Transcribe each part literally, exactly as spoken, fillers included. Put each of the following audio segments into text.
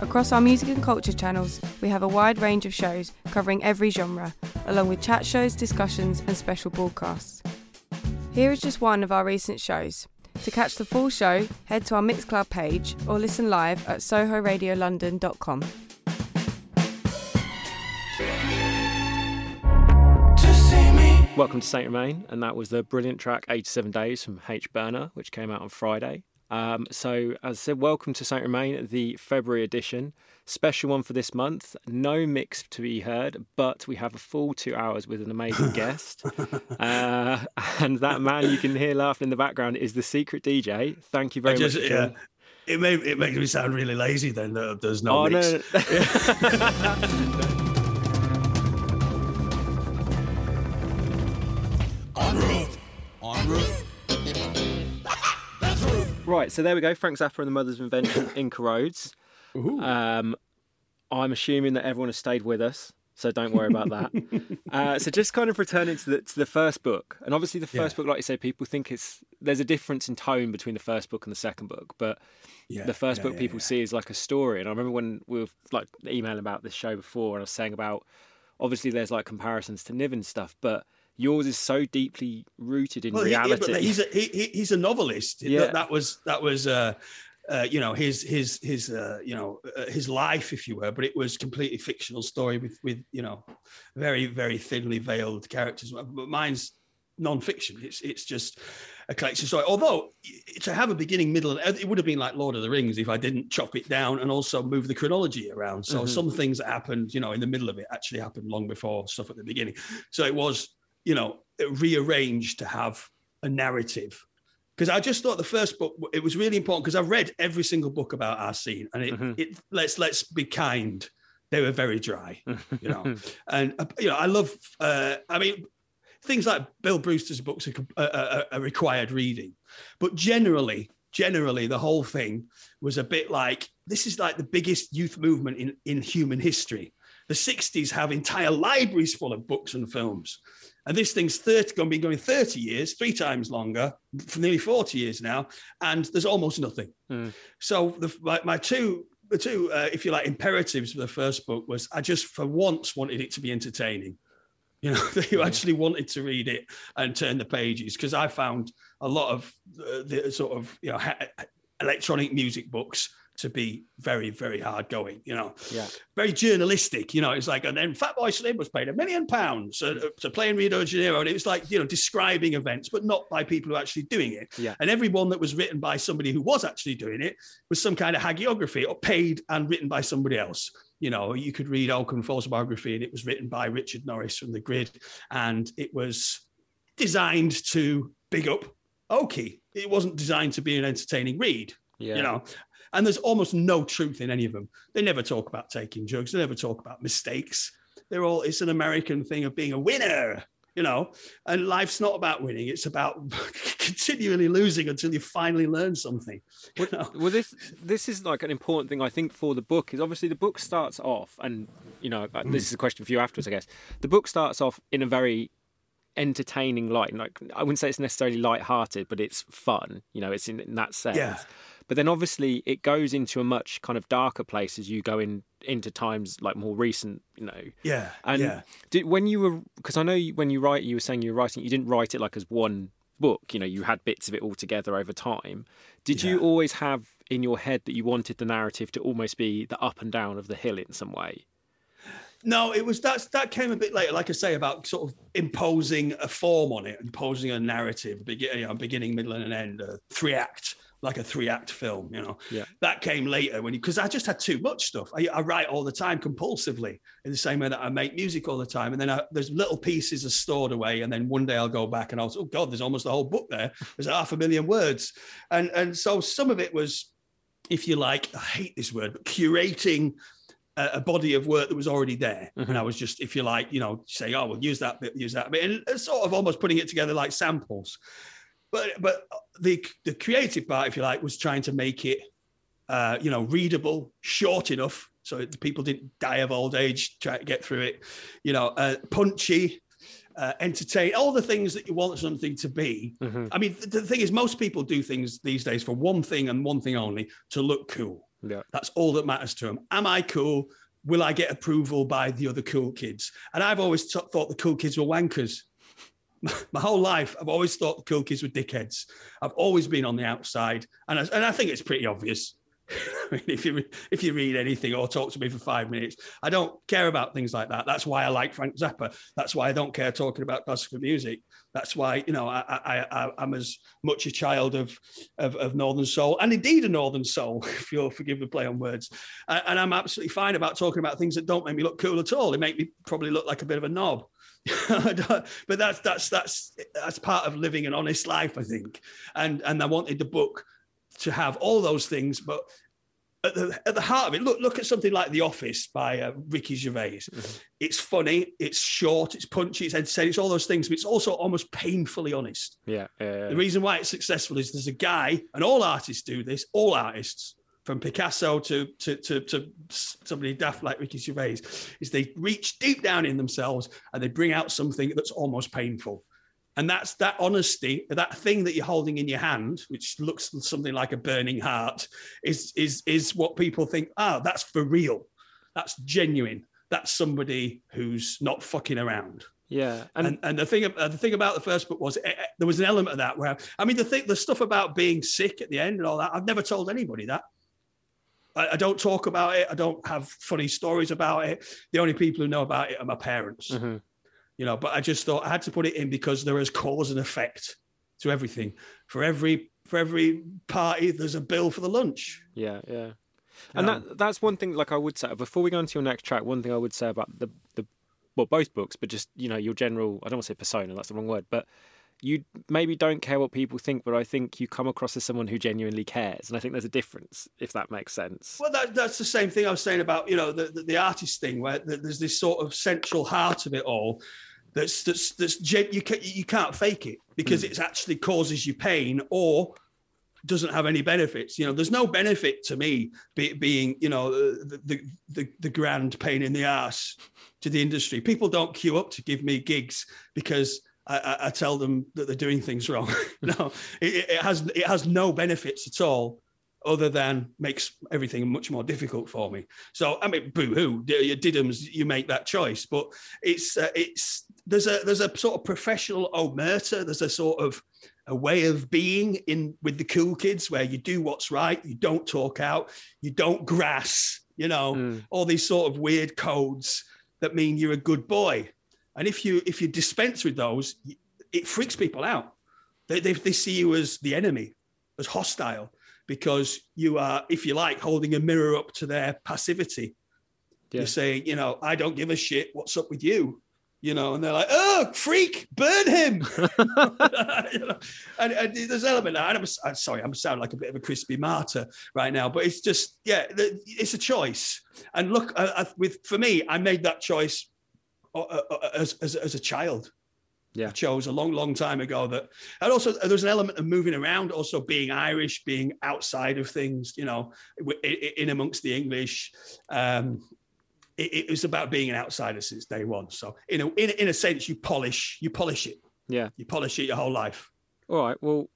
Across our music and culture channels, we have a wide range of shows covering every genre, along with chat shows, discussions and special broadcasts. Here is just one of our recent shows. To catch the full show, head to our Mix Club page or listen live at soho radio london dot com. Welcome to Saint Romain, and that was the brilliant track eighty-seven days from H. Burner, which came out on Friday. Um, so, as I said, welcome to Saint Romain, the February edition. Special one for this month. No mix to be heard, but we have a full two hours with an amazing guest. Uh, and that man you can hear laughing in the background is the secret D J. Thank you very just, much. Yeah, it, made, it makes me sound really lazy then that there's no oh, mix. No, no, no. On roof, on roof. That's roof. Right, so there we go. Frank Zappa and the Mothers of Invention, Inca Roads. Um, I'm assuming that everyone has stayed with us, so don't worry about that. uh, so just kind of returning to the, to the first book, and obviously the first yeah. book, like you say, people think it's there's a difference in tone between the first book and the second book, but yeah, the first yeah, book yeah, people yeah. see is like a story. And I remember when we were like emailing about this show before, and I was saying about obviously there's like comparisons to Niven stuff, but yours is so deeply rooted in well, reality. Yeah, he's a he, he's a novelist. Yeah. That, that was that was uh, uh, you know his his his uh, you know uh, his life, if you were. But it was completely fictional story with with you know very very thinly veiled characters. But mine's non-fiction. It's it's just a collection story. Although to have a beginning, middle, and it would have been like Lord of the Rings if I didn't chop it down and also move the chronology around. So mm-hmm. some things that happened, you know, in the middle of it actually happened long before stuff at the beginning. So it was. You know, rearranged to have a narrative. Because I just thought the first book, it was really important because I've read every single book about our scene, and it, mm-hmm. it let's let's be kind, they were very dry, you know. And you know, I love, uh, I mean, things like Bill Brewster's books are, are, are required reading, but generally, generally, the whole thing was a bit like this is like the biggest youth movement in in human history. The sixties have entire libraries full of books and films. And this thing's thirty, going to be going thirty years, three times longer, for nearly forty years now, and there's almost nothing. Mm. So the, my, my two, the two, uh, if you like, imperatives for the first book was I just for once wanted it to be entertaining. You know, you yeah. actually wanted to read it and turn the pages, because I found a lot of uh, the sort of, you know, ha- electronic music books to be very, very hard going, you know, yeah. very journalistic, you know, it's like, and then Fat Boy Slim was paid a million pounds to, to play in Rio de Janeiro. And it was like, you know, describing events, but not by people who are actually doing it. Yeah. And everyone that was written by somebody who was actually doing it was some kind of hagiography or paid and written by somebody else. You know, you could read Oakenfold's biography and it was written by Richard Norris from The Grid. And it was designed to big up Oakie. It wasn't designed to be an entertaining read, yeah. you know. And there's almost no truth in any of them. They never talk about taking drugs. They never talk about mistakes. They're all, it's an American thing of being a winner, you know, and life's not about winning. It's about continually losing until you finally learn something. You know? Well, this this is like an important thing, I think, for the book is obviously the book starts off and, you know, this is a question for you afterwards, I guess. The book starts off in a very entertaining light. Like, I wouldn't say it's necessarily lighthearted, but it's fun. You know, it's in, in that sense. Yeah. But then obviously it goes into a much kind of darker place as you go in into times like more recent, you know. Yeah. And yeah. Did, when you were, because I know you, when you write, you were saying you were writing, you didn't write it like as one book, you know, you had bits of it all together over time. Did yeah. you always have in your head that you wanted the narrative to almost be the up and down of the hill in some way? No, it was that's that came a bit later, like I say, about sort of imposing a form on it, imposing a narrative, beginning, you know, beginning, middle, and an end, a three act. Like a three-act film, you know. Yeah. That came later when you, because I just had too much stuff. I, I write all the time compulsively in the same way that I make music all the time. And then I, there's little pieces are stored away. And then one day I'll go back and I'll say, oh, God, there's almost the whole book there. There's half a million words. And and so some of it was if you like, I hate this word, but curating a, a body of work that was already there. Mm-hmm. And I was just, if you like, you know, saying, oh, we'll use that bit, use that bit, and sort of almost putting it together like samples. But but the the creative part, if you like, was trying to make it, uh, you know, readable, short enough so that people didn't die of old age trying to get through it, you know, uh, punchy, Uh, entertain, all the things that you want something to be. Mm-hmm. I mean, th- the thing is, most people do things these days for one thing and one thing only, to look cool. Yeah. That's all that matters to them. Am I cool? Will I get approval by the other cool kids? And I've always t- thought the cool kids were wankers. My whole life, I've always thought the cool kids were dickheads. I've always been on the outside. And I, and I think it's pretty obvious. I mean, if you re- if you read anything or talk to me for five minutes, I don't care about things like that. That's why I like Frank Zappa. That's why I don't care talking about classical music. That's why, you know, I, I, I, I'm as much a child of, of of Northern Soul, and indeed a Northern Soul, if you'll forgive the play on words. Uh, and I'm absolutely fine about talking about things that don't make me look cool at all. They make me probably look like a bit of a knob. But that's that's that's that's part of living an honest life, I think. And and I wanted the book to have all those things, but at the, at the heart of it, look look at something like The Office by uh, Ricky Gervais. Mm-hmm. It's funny, it's short, it's punchy, it's entertaining, it's all those things, but it's also almost painfully honest. Yeah. Uh, the reason why it's successful is there's a guy, and all artists do this, all artists, from Picasso to to to, to somebody daft like Ricky Gervais, is they reach deep down in themselves and they bring out something that's almost painful. And that's that honesty, that thing that you're holding in your hand, which looks something like a burning heart, is is is what people think, ah, that's for real. That's genuine. That's somebody who's not fucking around. Yeah. And and, and the thing uh, the thing about the first book was, it, there was an element of that where, I mean, the thing, the stuff about being sick at the end and all that, I've never told anybody that. I, I don't talk about it. I don't have funny stories about it. The only people who know about it are my parents. Mm-hmm. You know, but I just thought I had to put it in because there is cause and effect to everything. For every for every party, there's a bill for the lunch. Yeah, yeah. And um, that that's one thing. Like I would say, before we go into your next track, one thing I would say about the the well, both books, but just, you know, your general. I don't want to say persona. That's the wrong word, but. You maybe don't care what people think, but I think you come across as someone who genuinely cares. And I think there's a difference, if that makes sense. Well, that, that's the same thing I was saying about, you know, the, the, the artist thing, where there's this sort of central heart of it all that's, that's, that's gen- you, can, you can't fake it because mm. it actually causes you pain or doesn't have any benefits. You know, there's no benefit to me be, being, you know, the, the, the, the grand pain in the arse to the industry. People don't queue up to give me gigs because... I, I tell them that they're doing things wrong. No, it, it has it has no benefits at all, other than makes everything much more difficult for me. So I mean, boo-hoo, your diddums, you make that choice. But it's uh, it's there's a there's a sort of professional omerta. There's a sort of a way of being in with the cool kids where you do what's right, you don't talk out, you don't grass. You know, mm. all these sort of weird codes that mean you're a good boy. And if you if you dispense with those, it freaks people out. They, they they see you as the enemy, as hostile, because you are, if you like, holding a mirror up to their passivity. Yeah. You say, you know, I don't give a shit. What's up with you? You know, and they're like, oh, freak, burn him. You know? and, and there's an element. I'm, I'm sorry, I'm sounding like a bit of a crispy martyr right now, but it's just, yeah, it's a choice. And look, I, I, with for me, I made that choice. As, as as a child, yeah, I chose a long, long time ago that, and also there was an element of moving around, also being Irish, being outside of things, you know, in amongst the English. Um, it, it was about being an outsider since day one. So, you know, in in a sense, you polish, you polish it, yeah, you polish it your whole life. All right, well,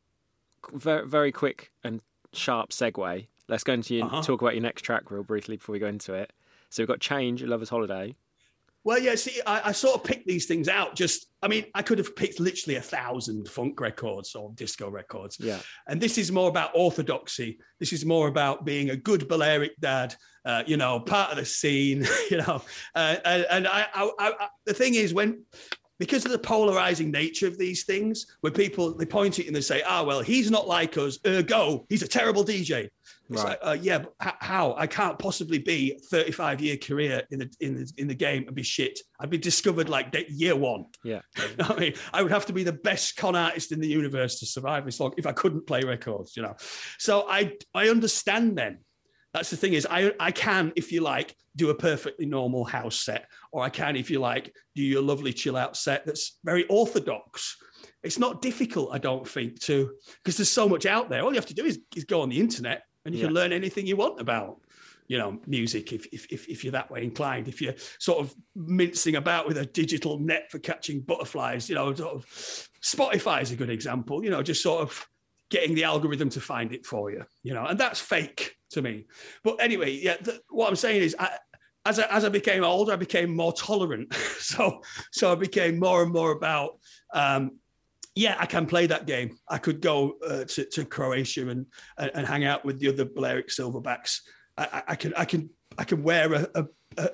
very very quick and sharp segue. Let's go into your, uh-huh. talk about your next track real briefly before we go into it. So we've got Change, Lover's Holiday. Well, yeah, see, I, I sort of picked these things out just, I mean, I could have picked literally a thousand funk records or disco records. Yeah. And this is more about orthodoxy. This is more about being a good Balearic dad, uh, you know, part of the scene, you know. Uh, and and I, I, I, the thing is, when because of the polarizing nature of these things, where people, they point at you and they say, ah, oh, well, he's not like us, ergo, he's a terrible D J. It's right. like, uh, yeah, but h- how? I can't possibly be a thirty-five-year career in the, in the in the game and be shit. I'd be discovered like de- year one. Yeah. You know what I mean? I would have to be the best con artist in the universe to survive this long if I couldn't play records, you know. So I I understand them. That's the thing is, I I can, if you like, do a perfectly normal house set, or I can, if you like, do your lovely chill-out set that's very orthodox. It's not difficult, I don't think, to, because there's so much out there. All you have to do is, is go on the internet and you yeah. can learn anything you want about, you know, music if, if if if you're that way inclined. If you're sort of mincing about with a digital net for catching butterflies, you know, sort of Spotify is a good example, you know, just sort of getting the algorithm to find it for you, you know, and that's fake to me. But anyway, yeah, th- what I'm saying is, I, as I, as I became older, I became more tolerant. so so I became more and more about, um, yeah, I can play that game. I could go uh, to, to Croatia and, and and hang out with the other Balearic silverbacks. I, I can I can I can wear a, a,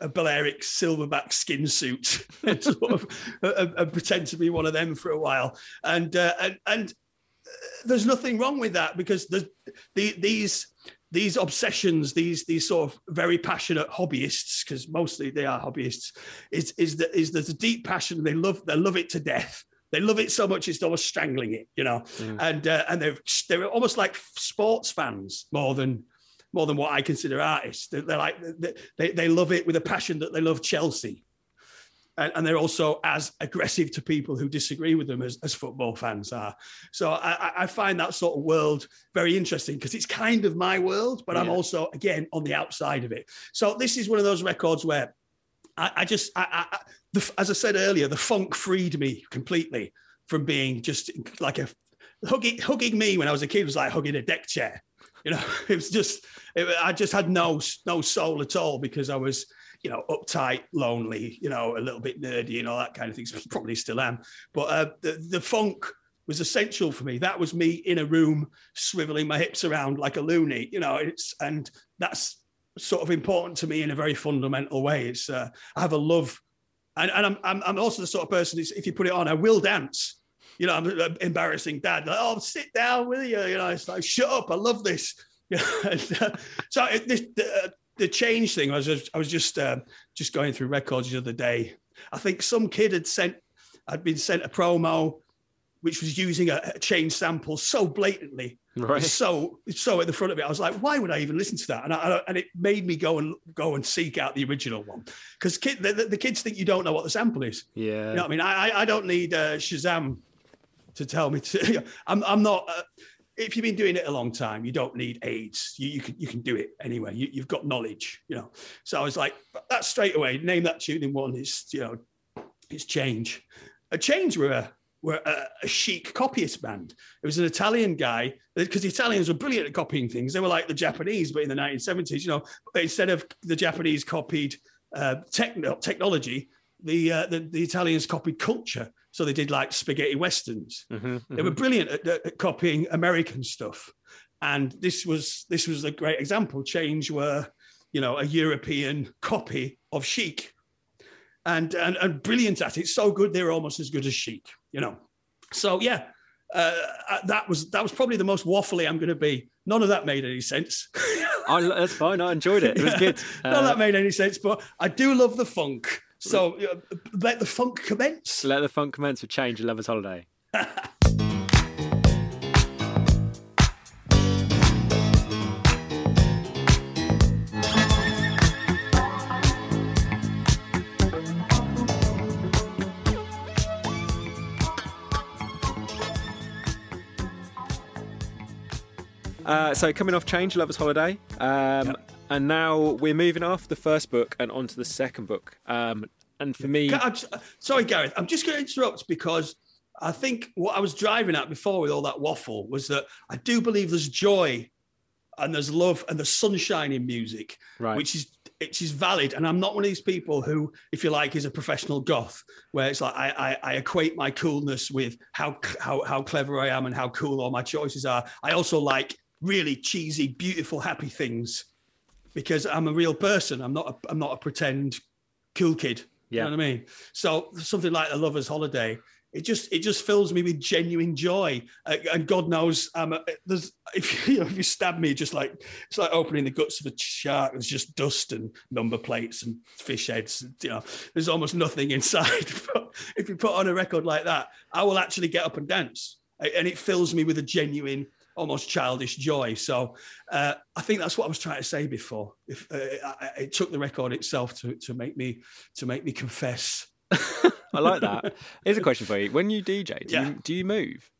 a Balearic silverback skin suit and sort of and, and pretend to be one of them for a while. And uh, and and there's nothing wrong with that, because the, the these. These obsessions, these these sort of very passionate hobbyists, because mostly they are hobbyists, is is that is there's a deep passion. They love they love it to death. They love it so much it's almost strangling it, you know. Mm. And uh, and they're they're almost like sports fans more than more than what I consider artists. They're, they're like they they love it with a passion that they love Chelsea, and, and they're also as aggressive to people who disagree with them as, as football fans are. So I, I find that sort of world very interesting, because it's kind of my world, but yeah. I'm also, again, on the outside of it. So this is one of those records where I, I just, I, I, the, as I said earlier, the funk freed me completely from being just like a, hugging, hugging me when I was a kid was like hugging a deck chair. You know, it was just, it, I just had no, no soul at all, because I was, you know, uptight, lonely, you know, a little bit nerdy and all that kind of thing. So probably still am. But uh, the, the funk was essential for me. That was me in a room swiveling my hips around like a loony, you know, it's, and that's sort of important to me in a very fundamental way. It's, uh, I have a love. And, and I'm, I'm I'm also the sort of person, if you put it on, I will dance. You know, I'm an embarrassing dad. Like, oh, sit down, will you? You know, it's like, shut up. I love this. and, uh, so it, this, uh, the Change thing, I was just, I was just um, just going through records the other day. I think some kid had sent, had been sent a promo, which was using a, a Change sample so blatantly, right. so so at the front of it. I was like, why would I even listen to that? And I, I, and it made me go and go and seek out the original one, because kid, the, the, the kids think you don't know what the sample is. Yeah, you know what I mean, I I don't need uh, Shazam to tell me to. I'm I'm not. Uh, If you've been doing it a long time, you don't need aids. You, you can you can do it anyway. You, you've got knowledge, you know. So I was like, that's straight away. Name that tune in one. It's, you know, it's Change. A Change were a, were a, a chic copyist band. It was an Italian guy, because the Italians were brilliant at copying things. They were like the Japanese, but in the nineteen seventies, you know, instead of the Japanese copied uh, techno- technology, the, uh, the the Italians copied culture. So they did like spaghetti westerns. Mm-hmm, mm-hmm. They were brilliant at, at copying American stuff, and this was this was a great example. Change were, you know, a European copy of Chic, and and, and brilliant at it. So good they were almost as good as Chic, you know. So yeah, uh, that was that was probably the most waffly I'm going to be. None of that made any sense. I, that's fine. I enjoyed it. It was good. Uh... None of that made any sense, but I do love the funk. So uh, let the funk commence. Let the funk commence with Change and Lover's Holiday. uh, so coming off Change, Lover's Holiday. Um, yep. And now we're moving off the first book and onto the second book. Um, and for me... I'm, sorry, Gareth, I'm just going to interrupt, because I think what I was driving at before with all that waffle was that I do believe there's joy and there's love and there's sunshine in music, right. which is which is valid. And I'm not one of these people who, if you like, is a professional goth, where it's like I, I, I equate my coolness with how, how, how clever I am and how cool all my choices are. I also like really cheesy, beautiful, happy things, because I'm a real person. I'm not a, I'm not a pretend cool kid. Yeah. You know what I mean? So something like A Lover's Holiday, it just it just fills me with genuine joy. Uh, and God knows, um, there's if you, know, if you stab me, just like it's like opening the guts of a shark. There's just dust and number plates and fish heads. And, you know, there's almost nothing inside. But if you put on a record like that, I will actually get up and dance, and it fills me with a genuine, almost childish joy. So uh, I think that's what I was trying to say before. If uh, I, it took the record itself to to make me to make me confess. I like that. Here's a question for you. When you D J, do, yeah. you, do you move?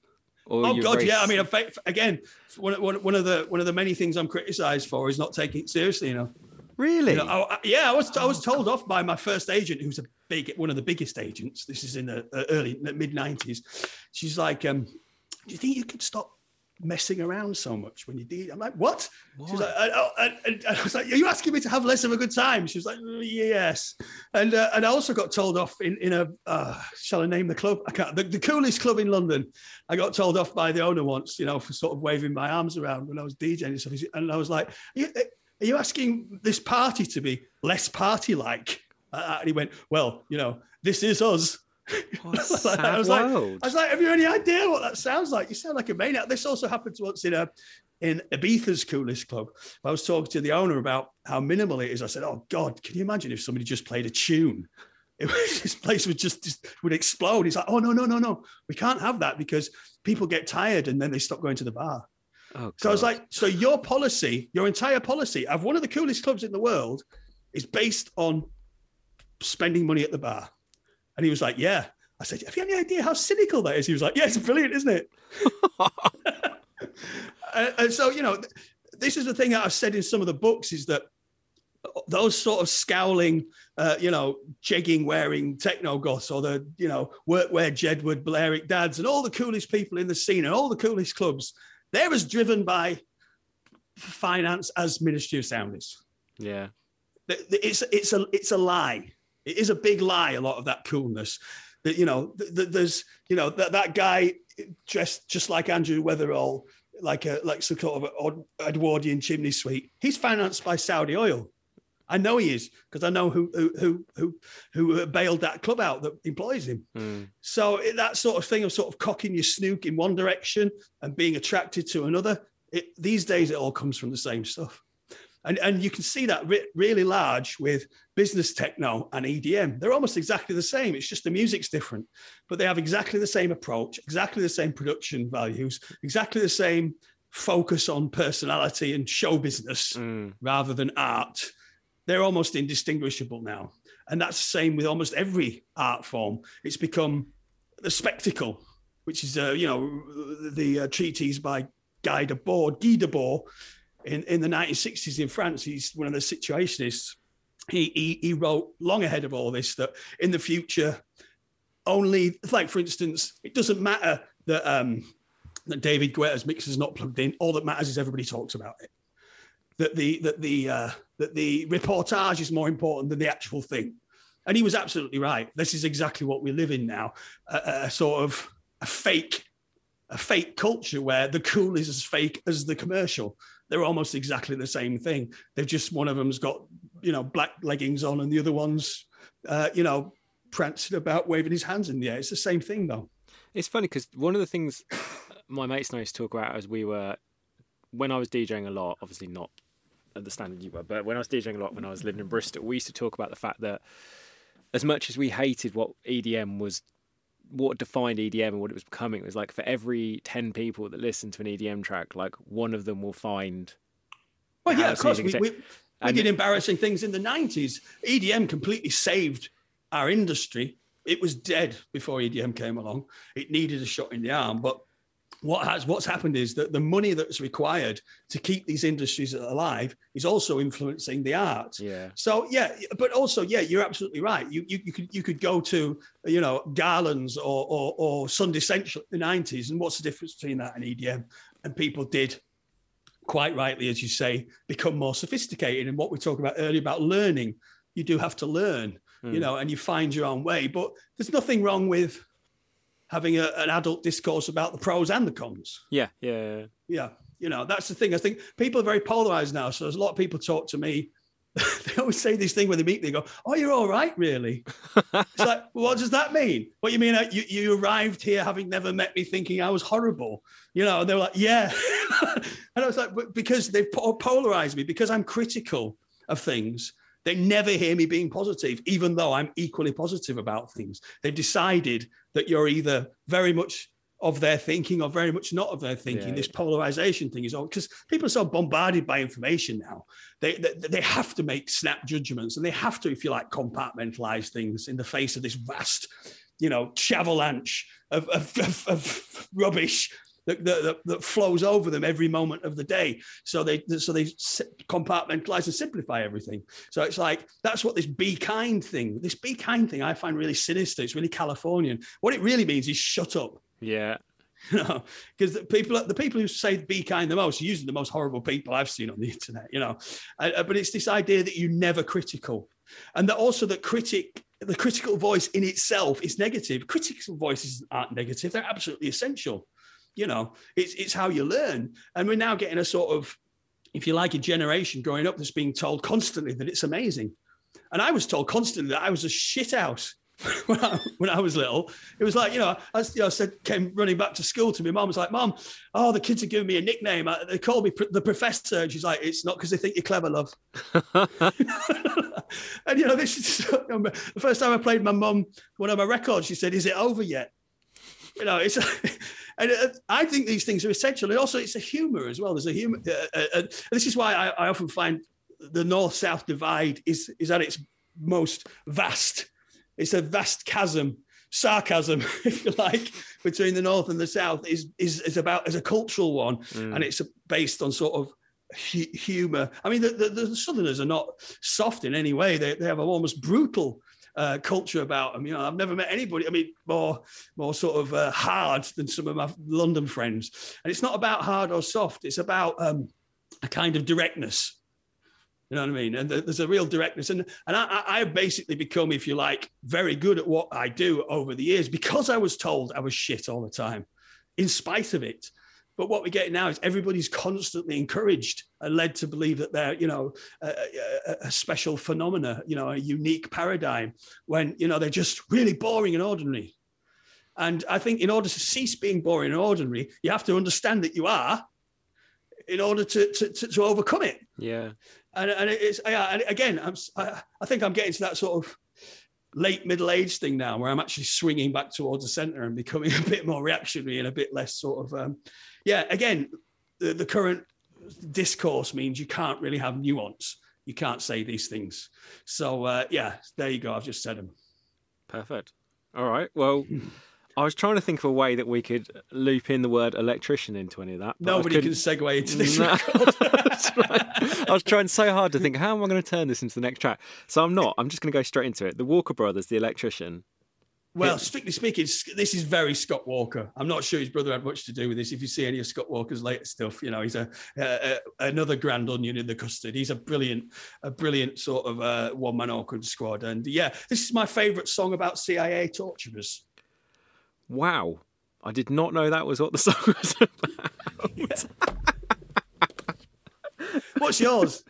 Or oh, God, race? yeah. I mean, again, one, one, one of the one of the many things I'm criticised for is not taking it seriously enough. Really? You know, I, I, yeah, I was I was told off by my first agent, who's a big one of the biggest agents. This is in the early, mid-nineties. She's like, um, do you think you could stop messing around so much when you D J? I'm like, what? what? She's like, I, I, and I was like, are you asking me to have less of a good time? She was like, yes. And uh, and I also got told off in in a uh, shall I name the club? I can't. The, the coolest club in London. I got told off by the owner once, you know, for sort of waving my arms around when I was DJing and stuff. And I was like, are you, are you asking this party to be less party-like? Uh, and he went, well, you know, this is us. What a like, I was like, world. I was like, have you any idea what that sounds like? You sound like a maniac. This also happened once in a in Ibiza's coolest club. I was talking to the owner about how minimal it is. I said, "Oh God, can you imagine if somebody just played a tune? It was, this place would just, just would explode." He's like, "Oh no, no, no, no, we can't have that because people get tired and then they stop going to the bar." Oh, so I was like, "So your policy, your entire policy of one of the coolest clubs in the world, is based on spending money at the bar." And he was like, yeah. I said, have you any idea how cynical that is? He was like, yeah, it's brilliant, isn't it? and, and so, you know, th- this is the thing that I've said in some of the books is that those sort of scowling, uh, you know, jegging wearing techno goths or the, you know, workwear Jedward, Balearic dads and all the coolest people in the scene and all the coolest clubs, they're as driven by finance as Ministry of Sound is. Yeah. It's, it's, a, it's a lie. It is a big lie, a lot of that coolness. That, you know, th- th- there's, you know, that that guy dressed just like Andrew Weatherall, like a like some sort of Edwardian chimney sweep. He's financed by Saudi oil. I know he is because I know who who who who bailed that club out that employs him. Mm. So that sort of thing of sort of cocking your snook in one direction and being attracted to another. It, these days, it all comes from the same stuff. And and you can see that re- really large with business techno and E D M. They're almost exactly the same. It's just the music's different, but they have exactly the same approach, exactly the same production values, exactly the same focus on personality and show business mm. rather than art. They're almost indistinguishable now. And that's the same with almost every art form. It's become the spectacle, which is, uh, you know, the uh, treatise by Guy Debord, Guy Debord, In, in the nineteen sixties in France, he's one of the situationists. He, he he wrote long ahead of all this that in the future, only like for instance, it doesn't matter that um, that David Guetta's mixer's not plugged in. All that matters is everybody talks about it. That the that the uh, that the reportage is more important than the actual thing. And he was absolutely right. This is exactly what we live in now. A, a sort of a fake a fake culture where the cool is as fake as the commercial. They're almost exactly the same thing. They've just, one of them's got, you know, black leggings on and the other one's, uh, you know, prancing about, waving his hands in the air. It's the same thing, though. It's funny because one of the things my mates and I used to talk about as we were, when I was DJing a lot, obviously not at the standard you were, but when I was DJing a lot when I was living in Bristol, we used to talk about the fact that as much as we hated what E D M was, what defined E D M and what it was becoming, it was like for every ten people that listen to an E D M track, like one of them will find. Well, yeah, of course. We, we, we did embarrassing things in the nineties. E D M completely saved our industry. It was dead before E D M came along. It needed a shot in the arm. But what has what's happened is that the money that's required to keep these industries alive is also influencing the art. Yeah. So yeah, but also yeah, you're absolutely right. You you, you could you could go to you know Garlands or or, or Sunday Central in the nineties, and what's the difference between that and E D M? And people did quite rightly, as you say, become more sophisticated. And what we talked about earlier about learning, you do have to learn, mm. you know, and you find your own way. But there's nothing wrong with having a, an adult discourse about the pros and the cons. Yeah, yeah, yeah. You know, that's the thing. I think people are very polarized now. So there's a lot of people talk to me they always say this thing when they meet, they go, "Oh, you're all right, really?" It's like, well, what does that mean? What you mean? You, you arrived here having never met me thinking I was horrible, you know? And they were like, yeah. And I was like, because they've polarized me, because I'm critical of things. They never hear me being positive, even though I'm equally positive about things. They've decided that you're either very much of their thinking or very much not of their thinking. Yeah, this yeah. polarization thing is all because people are so bombarded by information now. They, they they have to make snap judgments, and they have to, if you like, compartmentalize things in the face of this vast, you know, avalanche of, of, of, of rubbish That, that, that flows over them every moment of the day. So they so they compartmentalize and simplify everything. So it's like, that's what this be kind thing, this be kind thing I find really sinister. It's really Californian. What it really means is shut up. Yeah. You know, because the people, the people who say be kind the most are usually the most horrible people I've seen on the internet, you know. Uh, but it's this idea that you're never critical. And that also that critic, the critical voice in itself is negative. Critical voices aren't negative. They're absolutely essential. You know, it's it's how you learn. And we're now getting a sort of, if you like, a generation growing up that's being told constantly that it's amazing. And I was told constantly that I was a shithouse when I, when I was little. It was like, you know, I you know, said, came running back to school to my mum. I was like, "Mum, oh, the kids are giving me a nickname. I, they call me pr- the professor." And she's like, "It's not because they think you're clever, love." And, you know, this is the first time I played my mum one of my records, she said, "Is it over yet?" You know, it's... And I think these things are essential. And also, it's a humour as well. There's a humour. Uh, uh, this is why I, I often find the North-South divide is, is at its most vast. It's a vast chasm, sarcasm, if you like, between the North and the South is is, is about as a cultural one. Mm. And it's based on sort of hu- humour. I mean, the, the, the Southerners are not soft in any way. They, they have an almost brutal Uh, culture about them. You know, I've never met anybody, I mean, more more sort of uh, hard than some of my London friends. And it's not about hard or soft. It's about um, a kind of directness. You know what I mean? And th- there's a real directness. And and I, I basically become, if you like, very good at what I do over the years because I was told I was shit all the time, in spite of it. But what we get now is everybody's constantly encouraged and led to believe that they're, you know, a, a, a special phenomena, you know, a unique paradigm when, you know, they're just really boring and ordinary. And I think in order to cease being boring and ordinary, you have to understand that you are in order to to, to, to overcome it. Yeah. And, and it's, yeah, and again, I'm, I, I think I'm getting to that sort of late middle age thing now where I'm actually swinging back towards the center and becoming a bit more reactionary and a bit less sort of, um, yeah, again, the, the current discourse means you can't really have nuance. You can't say these things. So, uh, yeah, there you go. I've just said them. Perfect. All right. Well, I was trying to think of a way that we could loop in the word electrician into any of that. Nobody can segue into this no. record. That's right. I was trying so hard to think, how am I going to turn this into the next track? So I'm not. I'm just going to go straight into it. The Walker Brothers, The Electrician. Well, strictly speaking, this is very Scott Walker. I'm not sure his brother had much to do with this. If you see any of Scott Walker's later stuff, you know, he's a, a, a another grand onion in the custard. He's a brilliant, a brilliant sort of uh, one-man Awkward Squad. And yeah, this is my favourite song about C I A torturers. Wow. I did not know that was what the song was about. Yeah. What's yours?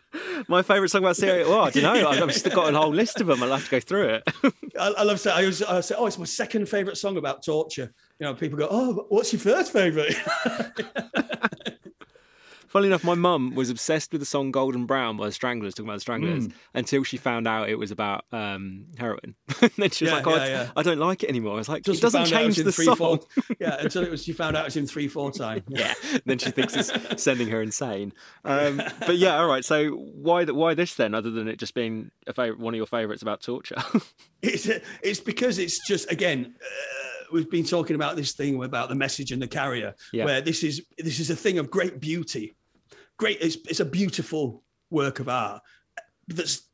My favourite song about C I A. Well, I don't know. I've still got a whole list of them. I'll have to go through it. I, I love that. I always I say, oh, it's my second favourite song about torture. You know, people go, oh, what's your first favourite? Funnily enough, my mum was obsessed with the song Golden Brown by The Stranglers, talking about The Stranglers, mm. until she found out it was about um, heroin. And then she was yeah, like, oh, yeah, I, yeah. I don't like it anymore. I was like, just it doesn't change it the three, song. Four, yeah, until it was, she found out it's in three four time. Yeah, yeah. Then she thinks it's sending her insane. Um, but yeah, all right, so why the, why this then, other than it just being a favorite, one of your favourites about torture? it's, it's because it's just, again... Uh, we've been talking about this thing about the message and the carrier, yeah. where this is this is a thing of great beauty. Great, it's, it's a beautiful work of art that's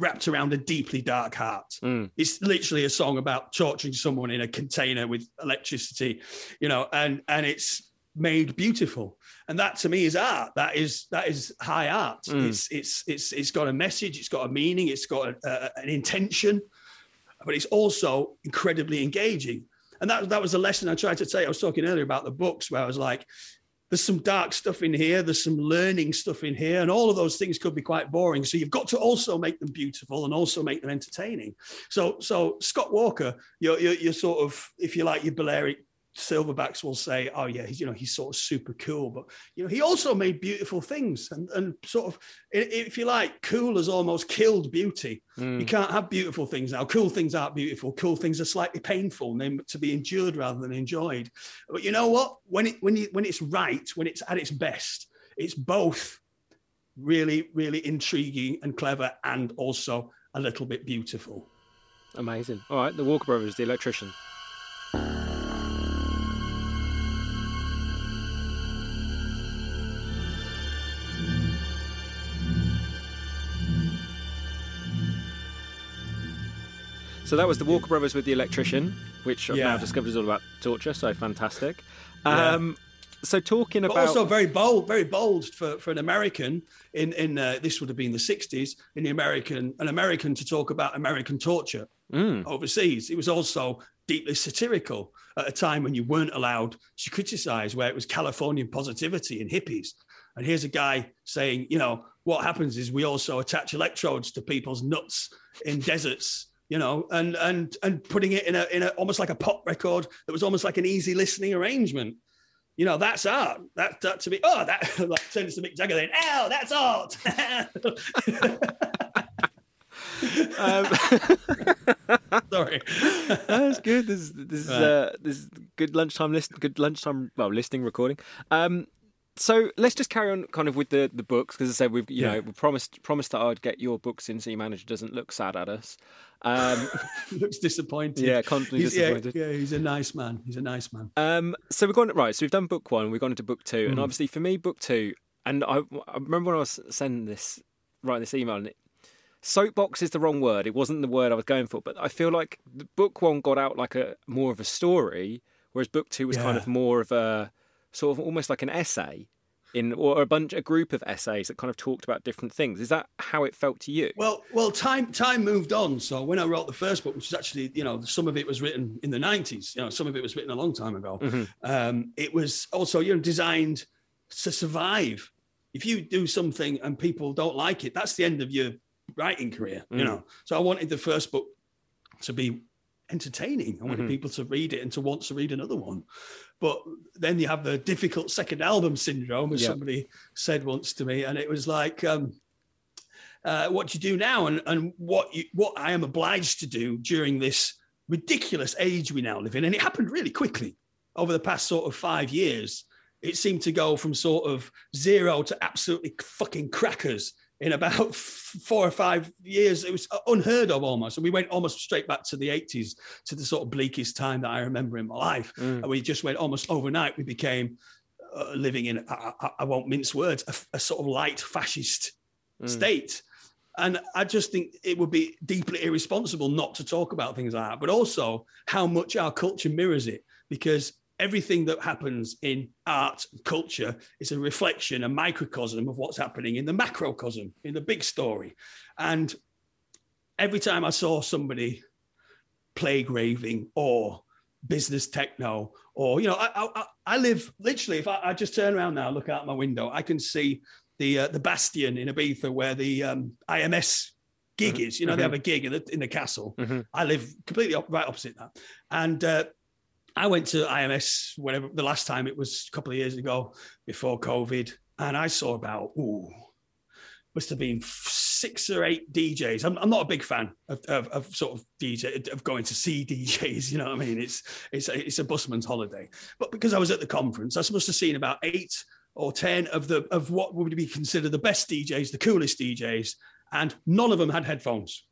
wrapped around a deeply dark heart. Mm. It's literally a song about torturing someone in a container with electricity, you know, and and it's made beautiful. And that to me is art. That is that is high art. Mm. It's it's it's it's got a message. It's got a meaning. It's got a, a, an intention. But it's also incredibly engaging. And that, that was the lesson I tried to take. I was talking earlier about the books where I was like, there's some dark stuff in here, there's some learning stuff in here, and all of those things could be quite boring. So you've got to also make them beautiful and also make them entertaining. So so Scott Walker, you're, you're, you're sort of, if you like, your Balearic Silverbacks will say, oh yeah, he's, you know, he's sort of super cool, but you know, he also made beautiful things, and and sort of, if you like, cool has almost killed beauty. Mm. You can't have beautiful things now. Cool things aren't beautiful. Cool things are slightly painful, and they're to be endured rather than enjoyed. But you know what? When it when you, when it's right, when it's at its best, it's both really, really intriguing and clever, and also a little bit beautiful. Amazing. All right, the Walker Brothers, The Electrician. So that was the Walker Brothers with The Electrician, which I've yeah. now discovered is all about torture, so fantastic. Yeah. Um, so talking about... But also very bold, very bold for, for an American, in, in uh, this would have been the sixties, in the American, an American to talk about American torture mm. overseas. It was also deeply satirical at a time when you weren't allowed to criticise, where it was Californian positivity and hippies. And here's a guy saying, you know, what happens is we also attach electrodes to people's nuts in deserts, you know, and and and putting it in a in a almost like a pop record that was almost like an easy listening arrangement. You know, that's art. That, that to me, oh, that like turns to Mick Jagger then, oh, that's art. um, Sorry, that's good. This this is uh, this is good lunchtime list. Good lunchtime well listening recording. Um, So let's just carry on kind of with the, the books, because I said we've you yeah. know we promised promised that I'd get your books in so your manager doesn't look sad at us. Um, looks disappointed. Yeah, constantly he's, disappointed. Yeah, yeah, he's a nice man. He's a nice man. Um, so we're going right. So we've done book one. We've gone into book two, mm. and obviously for me, book two. And I, I remember when I was sending this, writing this email, and it, soapbox is the wrong word. It wasn't the word I was going for, but I feel like book one got out like a more of a story, whereas book two was yeah. kind of more of a sort of almost like an essay, in or a bunch, a group of essays that kind of talked about different things. Is that how it felt to you? Well, well, time time moved on. So when I wrote the first book, which is actually, you know, some of it was written in the nineties. You know, some of it was written a long time ago. Mm-hmm. Um, it was also, you know, designed to survive. If you do something and people don't like it, that's the end of your writing career. Mm-hmm. You know, so I wanted the first book to be entertaining. I wanted mm-hmm. people to read it and to want to read another one. But then you have the difficult second album syndrome, as yep. somebody said once to me, and it was like, um, uh, what do you do now, and and what you, what I am obliged to do during this ridiculous age we now live in, and it happened really quickly over the past sort of five years. It seemed to go from sort of zero to absolutely fucking crackers in about four or five years. It was unheard of almost. And we went almost straight back to the eighties, to the sort of bleakest time that I remember in my life. Mm. And we just went almost overnight. We became uh, living in, I, I, I won't mince words, a, a sort of light fascist mm. state. And I just think it would be deeply irresponsible not to talk about things like that, but also how much our culture mirrors it, because everything that happens in art and culture is a reflection, a microcosm of what's happening in the macrocosm, in the big story. And every time I saw somebody plague raving or business techno, or, you know, I I, I live literally, if I, I just turn around now, look out my window, I can see the uh, the Bastion in Ibiza where the um, I M S gig is. You know, mm-hmm. they have a gig in the, in the castle. Mm-hmm. I live completely op- right opposite that. And uh, I went to I M S whenever, the last time it was a couple of years ago before COVID, and I saw about, ooh, must have been six or eight D Js. I'm, I'm not a big fan of, of, of sort of D J, of going to see D Js, you know what I mean? It's, it's, it's a busman's holiday. But because I was at the conference, I must have seen about eight or ten of the of what would be considered the best D Js, the coolest D Js, and none of them had headphones.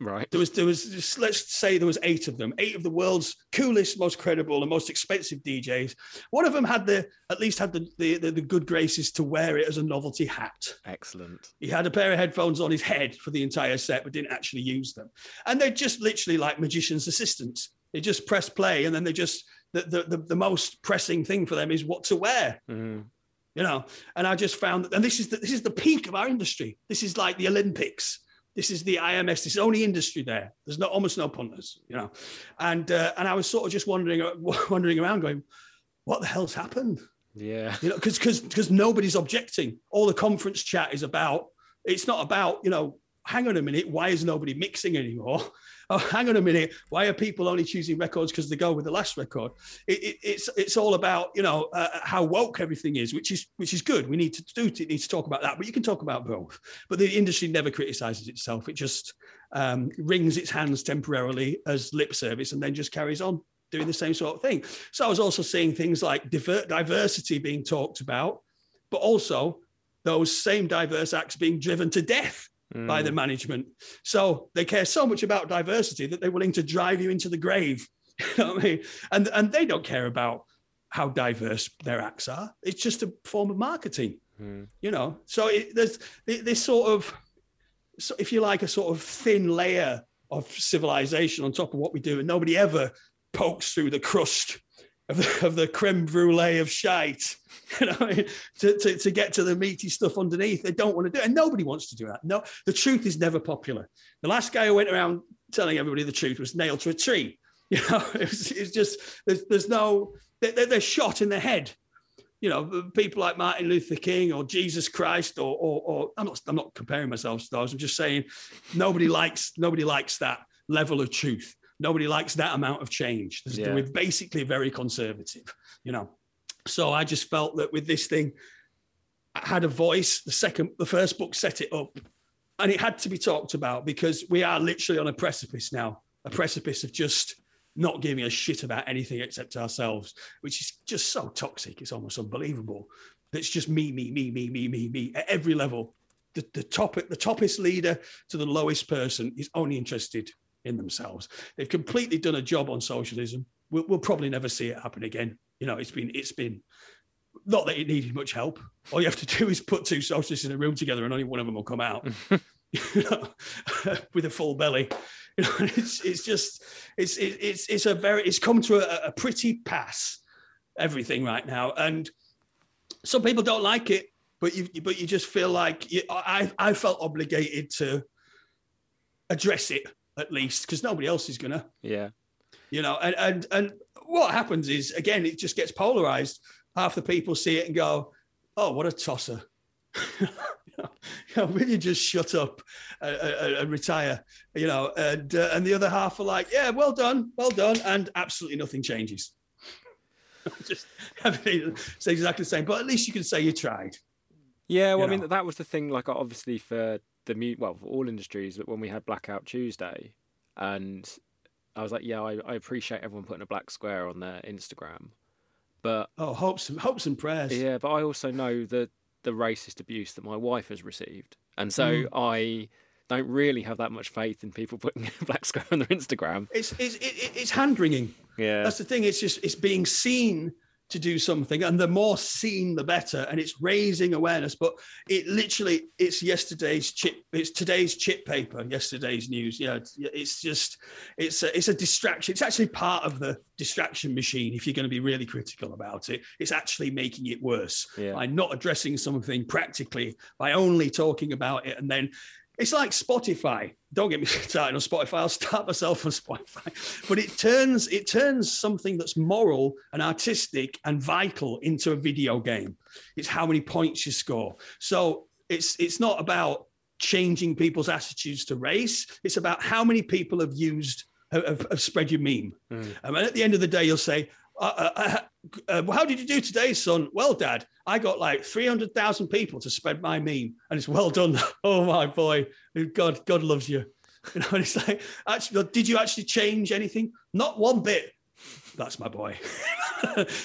Right. There was, there was, just, let's say there was eight of them, eight of the world's coolest, most credible, and most expensive D Js. One of them had the, at least had the the, the the good graces to wear it as a novelty hat. Excellent. He had a pair of headphones on his head for the entire set, but didn't actually use them. And they're just literally like magician's assistants. They just press play, and then they just, the the the, the most pressing thing for them is what to wear. Mm. You know, and I just found that, and this is the, this is the peak of our industry. This is like the Olympics. This is the I M S. This is the only industry there. There's no, almost no punters, you know. And uh, and I was sort of just wandering wandering around, going, "What the hell's happened? Yeah. You know, because because because nobody's objecting. All the conference chat is about, it's not about, you know, hang on a minute, why is nobody mixing anymore? Oh, hang on a minute, why are people only choosing records because they go with the last record? It, it, it's it's all about, you know, uh, how woke everything is, which is which is good. We need to do it. Need to talk about that, but you can talk about both. But the industry never criticises itself. It just um, wrings its hands temporarily as lip service and then just carries on doing the same sort of thing. So I was also seeing things like diver- diversity being talked about, but also those same diverse acts being driven to death Mm. by the management. So they care so much about diversity that they're willing to drive you into the grave. You know what I mean? And and they don't care about how diverse their acts are. It's just a form of marketing, mm. you know? So it, there's this sort of, so if you like, a sort of thin layer of civilization on top of what we do, and nobody ever pokes through the crust of the, of the creme brulee of shite, you know, to, to, to get to the meaty stuff underneath. They don't want to do it. And nobody wants to do that. No, the truth is never popular. The last guy who went around telling everybody the truth was nailed to a tree. You know, it's, it's just, there's, there's no, they're, they're shot in the head. You know, people like Martin Luther King or Jesus Christ, or, or, or I'm not, I'm not comparing myself to those. I'm just saying nobody likes, nobody likes that level of truth. Nobody likes that amount of change. Yeah. We're basically very conservative, you know. So I just felt that with this thing, I had a voice. The second, the first book set it up, and it had to be talked about because we are literally on a precipice now, a precipice of just not giving a shit about anything except ourselves, which is just so toxic. It's almost unbelievable. It's just me, me, me, me, me, me, me at every level. The, the top, the toppest leader to the lowest person is only interested in themselves. They've completely done a job on socialism. We'll, we'll probably never see it happen again. You know, it's been, it's been, not that it needed much help. All you have to do is put two socialists in a room together and only one of them will come out you know, with a full belly. You know, it's it's just, it's, it's, it's a very, it's come to a, a pretty pass, everything right now. And some people don't like it, but you, but you just feel like, you, I, I felt obligated to address it, at least, because nobody else is gonna. Yeah. You know, and, and and what happens is, again, it just gets polarized. Half the people see it and go, oh, what a tosser. you know, you know, will you just shut up and, and, and retire? You know, and, uh, and the other half are like, yeah, well done, well done, and absolutely nothing changes. just everything it's exactly the same, but at least you can say you tried. Yeah, well, you know? I mean, that was the thing, like, obviously for... The well, for all industries, but when we had Blackout Tuesday, and I was like, yeah, I, I appreciate everyone putting a black square on their Instagram, but oh, hopes and hopes and prayers. Yeah, but I also know the the racist abuse that my wife has received, and so mm. I don't really have that much faith in people putting a black square on their Instagram. It's it's it's hand wringing. Yeah, that's the thing. It's just it's being seen to do something, and the more seen the better, and it's raising awareness. But it literally, it's yesterday's chip, it's today's chip paper, yesterday's news. Yeah, it's just, it's a, it's a distraction. It's actually part of the distraction machine. If you're going to be really critical about it, it's actually making it worse yeah. by not addressing something practically, by only talking about it, and then. It's like Spotify. Don't get me started on Spotify. I'll start myself on Spotify. But it turns it turns something that's moral and artistic and vital into a video game. It's how many points you score. So it's it's not about changing people's attitudes to race. It's about how many people have used have, have spread your meme. Mm. Um, and at the end of the day, you'll say, Uh, uh, uh, uh, how did you do today, son? Well, Dad, I got like three hundred thousand people to spread my meme, and it's well done. Oh my boy, God, God loves you. You know, and it's like, actually, did you actually change anything? Not one bit. That's my boy.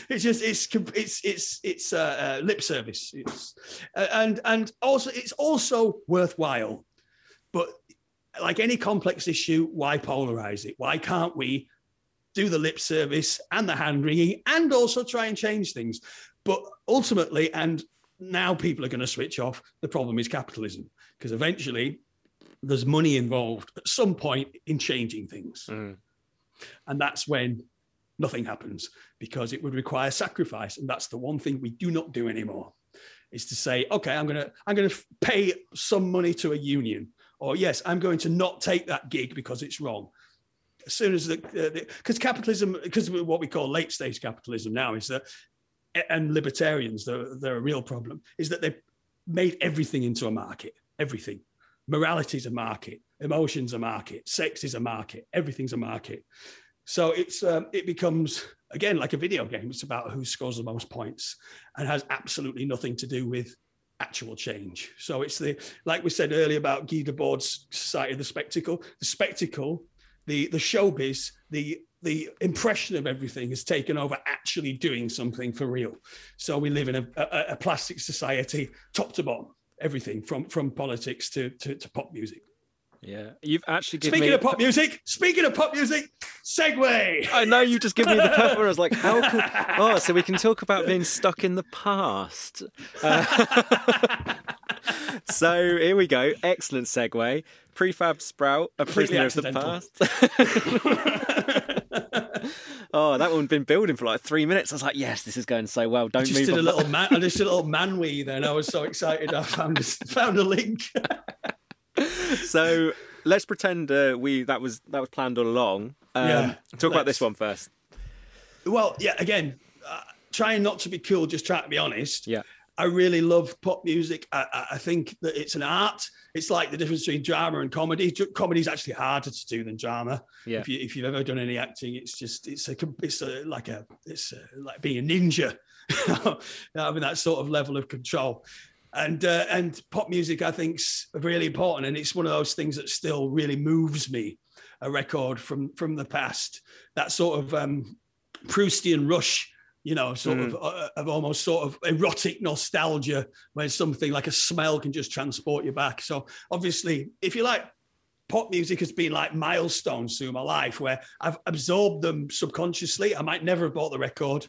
it's just, it's, it's, it's, it's uh, uh, lip service. It's, uh, and and also, it's also worthwhile. But like any complex issue, why polarize it? Why can't we do the lip service and the hand wringing and also try and change things? But ultimately, and now people are going to switch off, the problem is capitalism, because eventually there's money involved at some point in changing things. Mm. And that's when nothing happens, because it would require sacrifice. And that's the one thing we do not do anymore, is to say, okay, I'm going to, I'm going to pay some money to a union, or yes, I'm going to not take that gig because it's wrong. As soon as the, because uh, capitalism, because what we call late stage capitalism now is that and libertarians, they're, they're a real problem, is that they made everything into a market, everything. Morality is a market, emotions are market, sex is a market, everything's a market. So it's um, it becomes, again, like a video game. It's about who scores the most points and has absolutely nothing to do with actual change. So it's the, like we said earlier about Guy Debord's Society of the Spectacle, the spectacle, the the showbiz, the the impression of everything has taken over actually doing something for real. So we live in a, a, a plastic society, top to bottom, everything from, from politics to, to, to pop music. Yeah, you've actually given Speaking me... of pop music, speaking of pop music, segue! I know, you just give me the perfect one. I was like, how could... Oh, so we can talk about being stuck in the past. Uh... So here we go. Excellent segue. Prefab Sprout, a prisoner of the past. Oh, that one's been building for like three minutes. I was like, yes, this is going so well. Don't I just move did on. A little man, I just did a little man-wee then. I was so excited. I found a, found a link. So let's pretend uh, we that was that was planned all along. Um, yeah, talk let's... about this one first. Well, yeah, again, uh, trying not to be cool, just trying to be honest. Yeah. I really love pop music. I, I think that it's an art. It's like the difference between drama and comedy. Comedy is actually harder to do than drama. Yeah. If, you, if you've ever done any acting, it's just it's a it's a, like a it's a, like being a ninja, having that sort of level of control. And uh, and pop music, I think, is really important. And it's one of those things that still really moves me. A record from from the past, that sort of um, Proustian rush. You know, sort mm. of, uh, of almost sort of erotic nostalgia where something like a smell can just transport you back. So obviously, if you like, pop music has been like milestones through my life where I've absorbed them subconsciously. I might never have bought the record.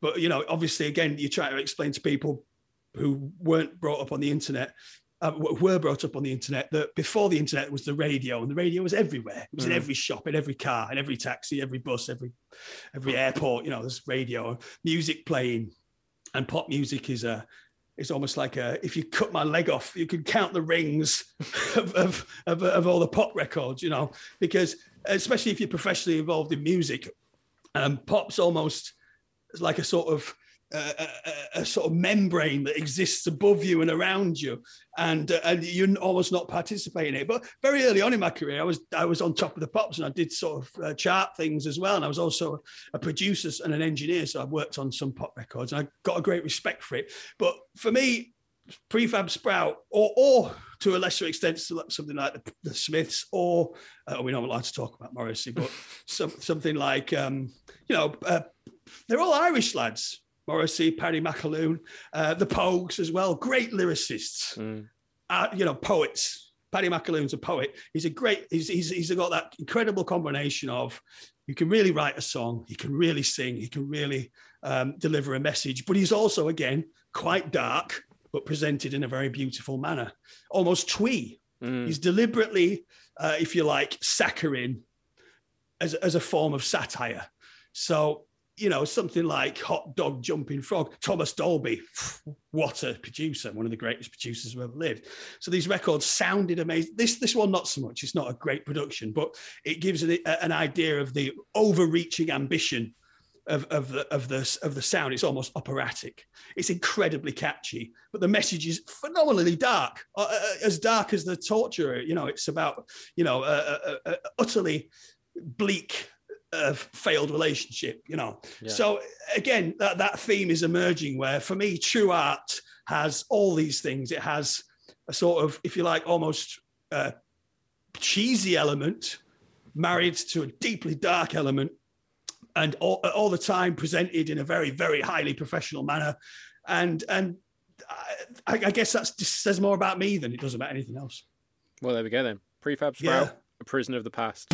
But, you know, obviously, again, you try to explain to people who weren't brought up on the internet, uh, were brought up on the internet, that before the internet was the radio, and the radio was everywhere. It was mm. in every shop, in every car, in every taxi, every bus, every every airport. You know, there's radio, music playing, and pop music is a it's almost like a if you cut my leg off, you can count the rings of, of of of all the pop records. You know, because especially if you're professionally involved in music, um, pop's almost like a sort of A, a, a sort of membrane that exists above you and around you, and uh, and you're almost not participating in it. But very early on in my career, I was I was on top of the pops, and I did sort of uh, chart things as well. And I was also a producer and an engineer, so I worked on some pop records, and I got a great respect for it. But for me, Prefab Sprout, or or to a lesser extent, something like the, the Smiths, or uh, we don't like to talk about Morrissey, but some, something like um, you know, uh, they're all Irish lads. Morrissey, Paddy McAloon, uh, the Pogues as well. Great lyricists, mm. uh, you know, poets. Paddy McAloon's a poet. He's a great. He's, he's he's got that incredible combination of you can really write a song, he can really sing, he can really um, deliver a message. But he's also again quite dark, but presented in a very beautiful manner, almost twee. Mm. He's deliberately, uh, if you like, saccharine as as a form of satire. So. You know, something like Hot Dog Jumping Frog, Thomas Dolby, what a producer, one of the greatest producers who ever lived. So these records sounded amazing. This this one, not so much. It's not a great production, but it gives an, an idea of the overreaching ambition of, of, the, of, the, of the sound. It's almost operatic. It's incredibly catchy, but the message is phenomenally dark, uh, as dark as The Torturer. You know, it's about, you know, uh, uh, uh, utterly bleak, a failed relationship, you know. Yeah. So again, that, that theme is emerging where for me, true art has all these things. It has a sort of, if you like, almost uh, cheesy element married to a deeply dark element and all, all the time presented in a very, very highly professional manner. And and I, I guess that says more about me than it does about anything else. Well, there we go then. Prefab Sprout, yeah. A prisoner of the past.